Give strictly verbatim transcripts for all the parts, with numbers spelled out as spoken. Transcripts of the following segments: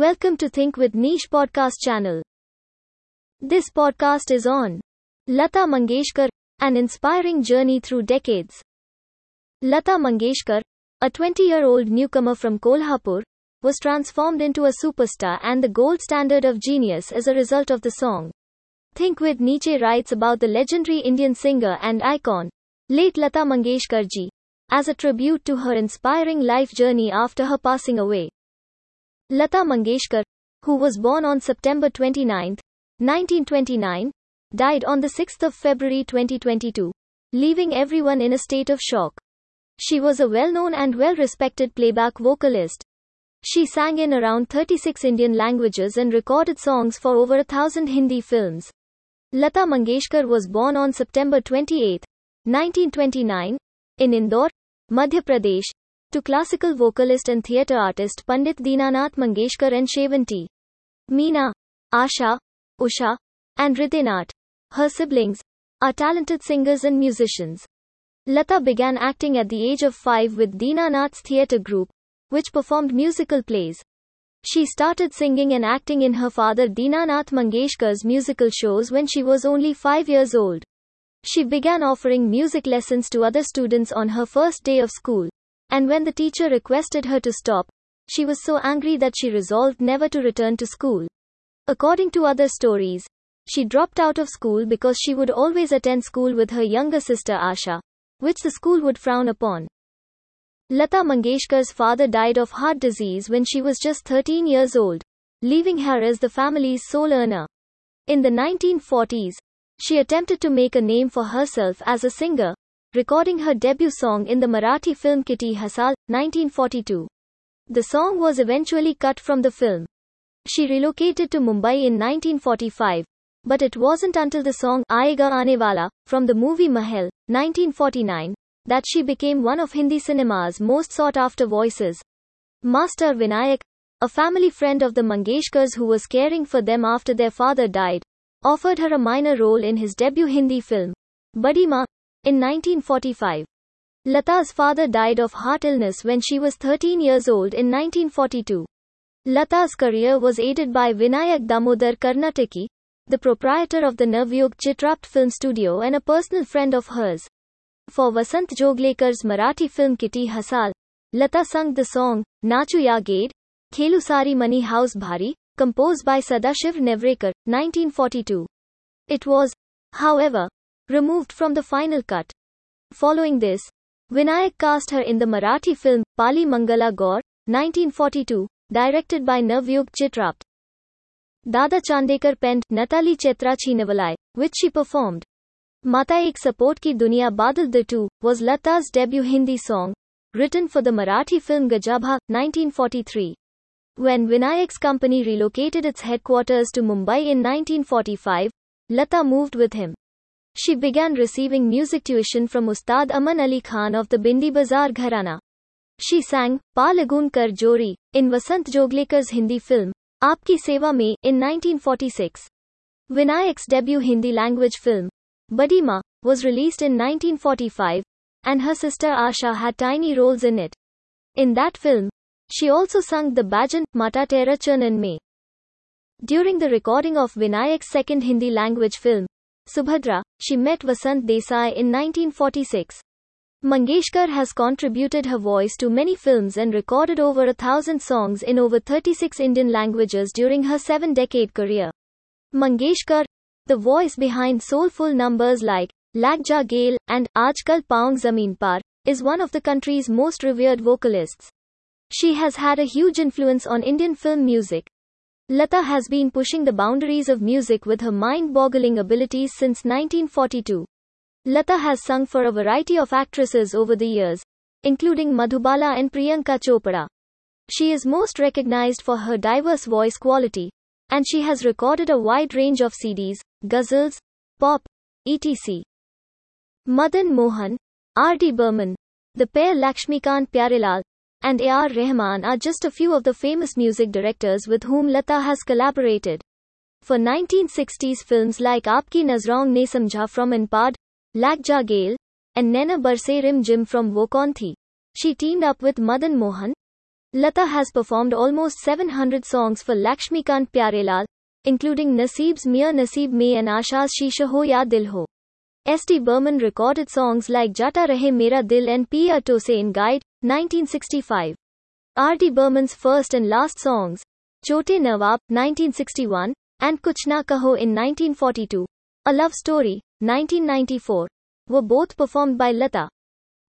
Welcome to Think with Niche podcast channel. This podcast is on Lata Mangeshkar, an inspiring journey through decades. Lata Mangeshkar, a twenty-year-old newcomer from Kolhapur, was transformed into a superstar and the gold standard of genius as a result of the song. Think with Niche writes about the legendary Indian singer and icon, late Lata Mangeshkar ji, as a tribute to her inspiring life journey after her passing away. Lata Mangeshkar, who was born on September twenty-ninth, nineteen twenty-nine, died on the sixth of February twenty twenty-two, leaving everyone in a state of shock. She was a well-known and well-respected playback vocalist. She sang in around thirty-six Indian languages and recorded songs for over a thousand Hindi films. Lata Mangeshkar was born on September twenty-eighth, nineteen twenty-nine, in Indore, Madhya Pradesh, to classical vocalist and theatre artist Pandit Dinanath Mangeshkar and Shevanti, Meena, Asha, Usha, and Ritenath. Her siblings are talented singers and musicians. Lata began acting at the age of five with Dinanath's theatre group, which performed musical plays. She started singing and acting in her father Dinanath Mangeshkar's musical shows when she was only five years old. She began offering music lessons to other students on her first day of school. And when the teacher requested her to stop, she was so angry that she resolved never to return to school. According to other stories, she dropped out of school because she would always attend school with her younger sister Asha, which the school would frown upon. Lata Mangeshkar's father died of heart disease when she was just thirteen years old, leaving her as the family's sole earner. In the nineteen forties, she attempted to make a name for herself as a singer, recording her debut song in the Marathi film Kiti Hasaal, nineteen forty-two. The song was eventually cut from the film. She relocated to Mumbai in nineteen forty-five, but it wasn't until the song Aayega Aane Wala, from the movie Mahal, nineteen forty-nine, that she became one of Hindi cinema's most sought-after voices. Master Vinayak, a family friend of the Mangeshkars who was caring for them after their father died, offered her a minor role in his debut Hindi film, Badima, in nineteen forty-five. Lata's father died of heart illness when she was thirteen years old in nineteen forty-two. Lata's career was aided by Vinayak Damodar Karnataki, the proprietor of the Navyug Chitrapat film studio and a personal friend of hers. For Vasant Joglekar's Marathi film Kiti Hasaal, Lata sang the song Nachu Ya Gade, Khelu Sari Mani House Bhari, composed by Sadashiv Nevrekar, nineteen forty-two. It was, however, removed from the final cut. Following this, Vinayak cast her in the Marathi film Pali Mangala Gaur, nineteen forty-two, directed by Navyug Chitrapat. Dada Chandekar penned Natali Chitrachi Nivalai, which she performed. Mata Ek Support Ki Dunia Badal Ditu was Lata's debut Hindi song, written for the Marathi film Gajabha, nineteen forty-three. When Vinayak's company relocated its headquarters to Mumbai in nineteen forty-five, Lata moved with him. She began receiving music tuition from Ustad Aman Ali Khan of the Bindi Bazaar Gharana. She sang Pa Lagoon Kar Jori in Vasant Joglekar's Hindi film Aapki Seva Me in nineteen forty-six. Vinayak's debut Hindi language film Badima was released in nineteen forty-five, and her sister Asha had tiny roles in it. In that film, she also sang the bhajan Mata Terra Churnan Me. During the recording of Vinayak's second Hindi language film Subhadra, she met Vasant Desai in nineteen forty-six. Mangeshkar has contributed her voice to many films and recorded over a thousand songs in over thirty-six Indian languages during her seven-decade career. Mangeshkar, the voice behind soulful numbers like Lag Ja Gale and Aajkal Paung Zameen Par, is one of the country's most revered vocalists. She has had a huge influence on Indian film music. Lata has been pushing the boundaries of music with her mind-boggling abilities since nineteen forty-two. Lata has sung for a variety of actresses over the years, including Madhubala and Priyanka Chopra. She is most recognized for her diverse voice quality, and she has recorded a wide range of C Ds, ghazals, pop, et cetera. Madan Mohan, R D Burman, the pair Lakshmikant Pyarelal, and A R Rahman are just a few of the famous music directors with whom Lata has collaborated. For nineteen sixties films like Aapki Nazrong Ne Samjha from Inpad, Lag Ja Gale, and Naina Barse Rim Jim from Wo Kaun Thi, she teamed up with Madan Mohan, Lata has performed almost seven hundred songs for Lakshmikant Pyarelal, including Naseeb's Meer Naseeb Mein and Asha's Sheesha Ho Ya Dil Ho. R D Burman recorded songs like Jata Rahe Mera Dil and Piya To Sein Guide, nineteen sixty-five. R D Burman's first and last songs, Chote Nawab, nineteen sixty-one, and Kuch Na Kaho in nineteen forty-two, A Love Story, nineteen ninety-four, were both performed by Lata.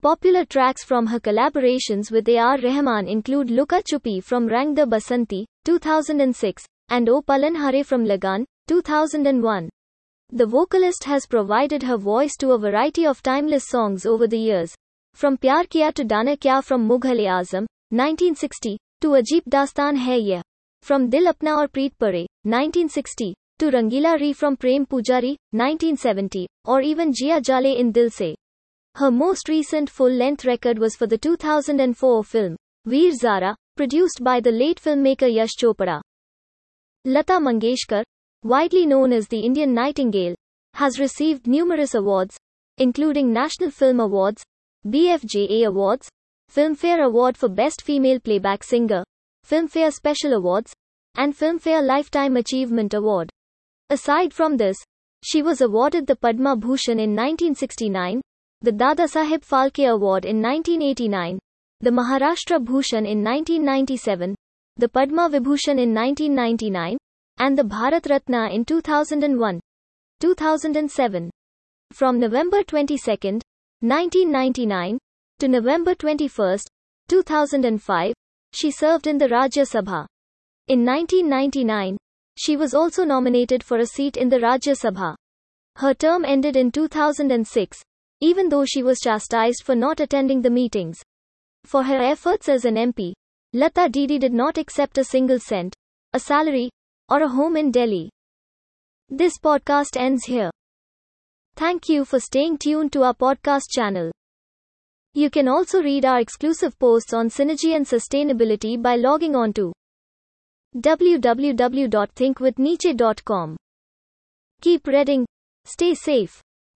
Popular tracks from her collaborations with A R Rahman include Luka Chupi from Rang Da Basanti, two thousand six, and O Palanhare from Lagan, two thousand one. The vocalist has provided her voice to a variety of timeless songs over the years, from Pyar Kiya to Dana Kya from Mughal-e-Azam, nineteen sixty, to Ajeeb Dastan Hai Yeh, from Dil Apna Aur Preet Pare, nineteen sixty, to Rangila Re from Prem Pujari, nineteen seventy, or even Jiya Jale in Dil Se. Her most recent full-length record was for the two thousand four film, Veer Zara, produced by the late filmmaker Yash Chopra. Lata Mangeshkar, widely known as the Indian Nightingale, has received numerous awards, including National Film Awards, B F J A Awards, Filmfare Award for Best Female Playback Singer, Filmfare Special Awards, and Filmfare Lifetime Achievement Award. Aside from this, she was awarded the Padma Bhushan in nineteen sixty-nine, the Dada Saheb Phalke Award in nineteen eighty-nine, the Maharashtra Bhushan in nineteen ninety-seven, the Padma Vibhushan in nineteen ninety-nine, and the Bharat Ratna in two thousand one, two thousand seven. From November twenty-second, nineteen ninety-nine, to November twenty-first, two thousand five, she served in the Rajya Sabha. In nineteen ninety-nine, she was also nominated for a seat in the Rajya Sabha. Her term ended in two thousand six. Even though she was chastised for not attending the meetings. For her efforts as an M P, Lata Didi did not accept a single cent, a salary, or a home in Delhi. This podcast ends here. Thank you for staying tuned to our podcast channel. You can also read our exclusive posts on synergy and sustainability by logging on to w w w dot think with niche dot com. Keep reading. Stay safe.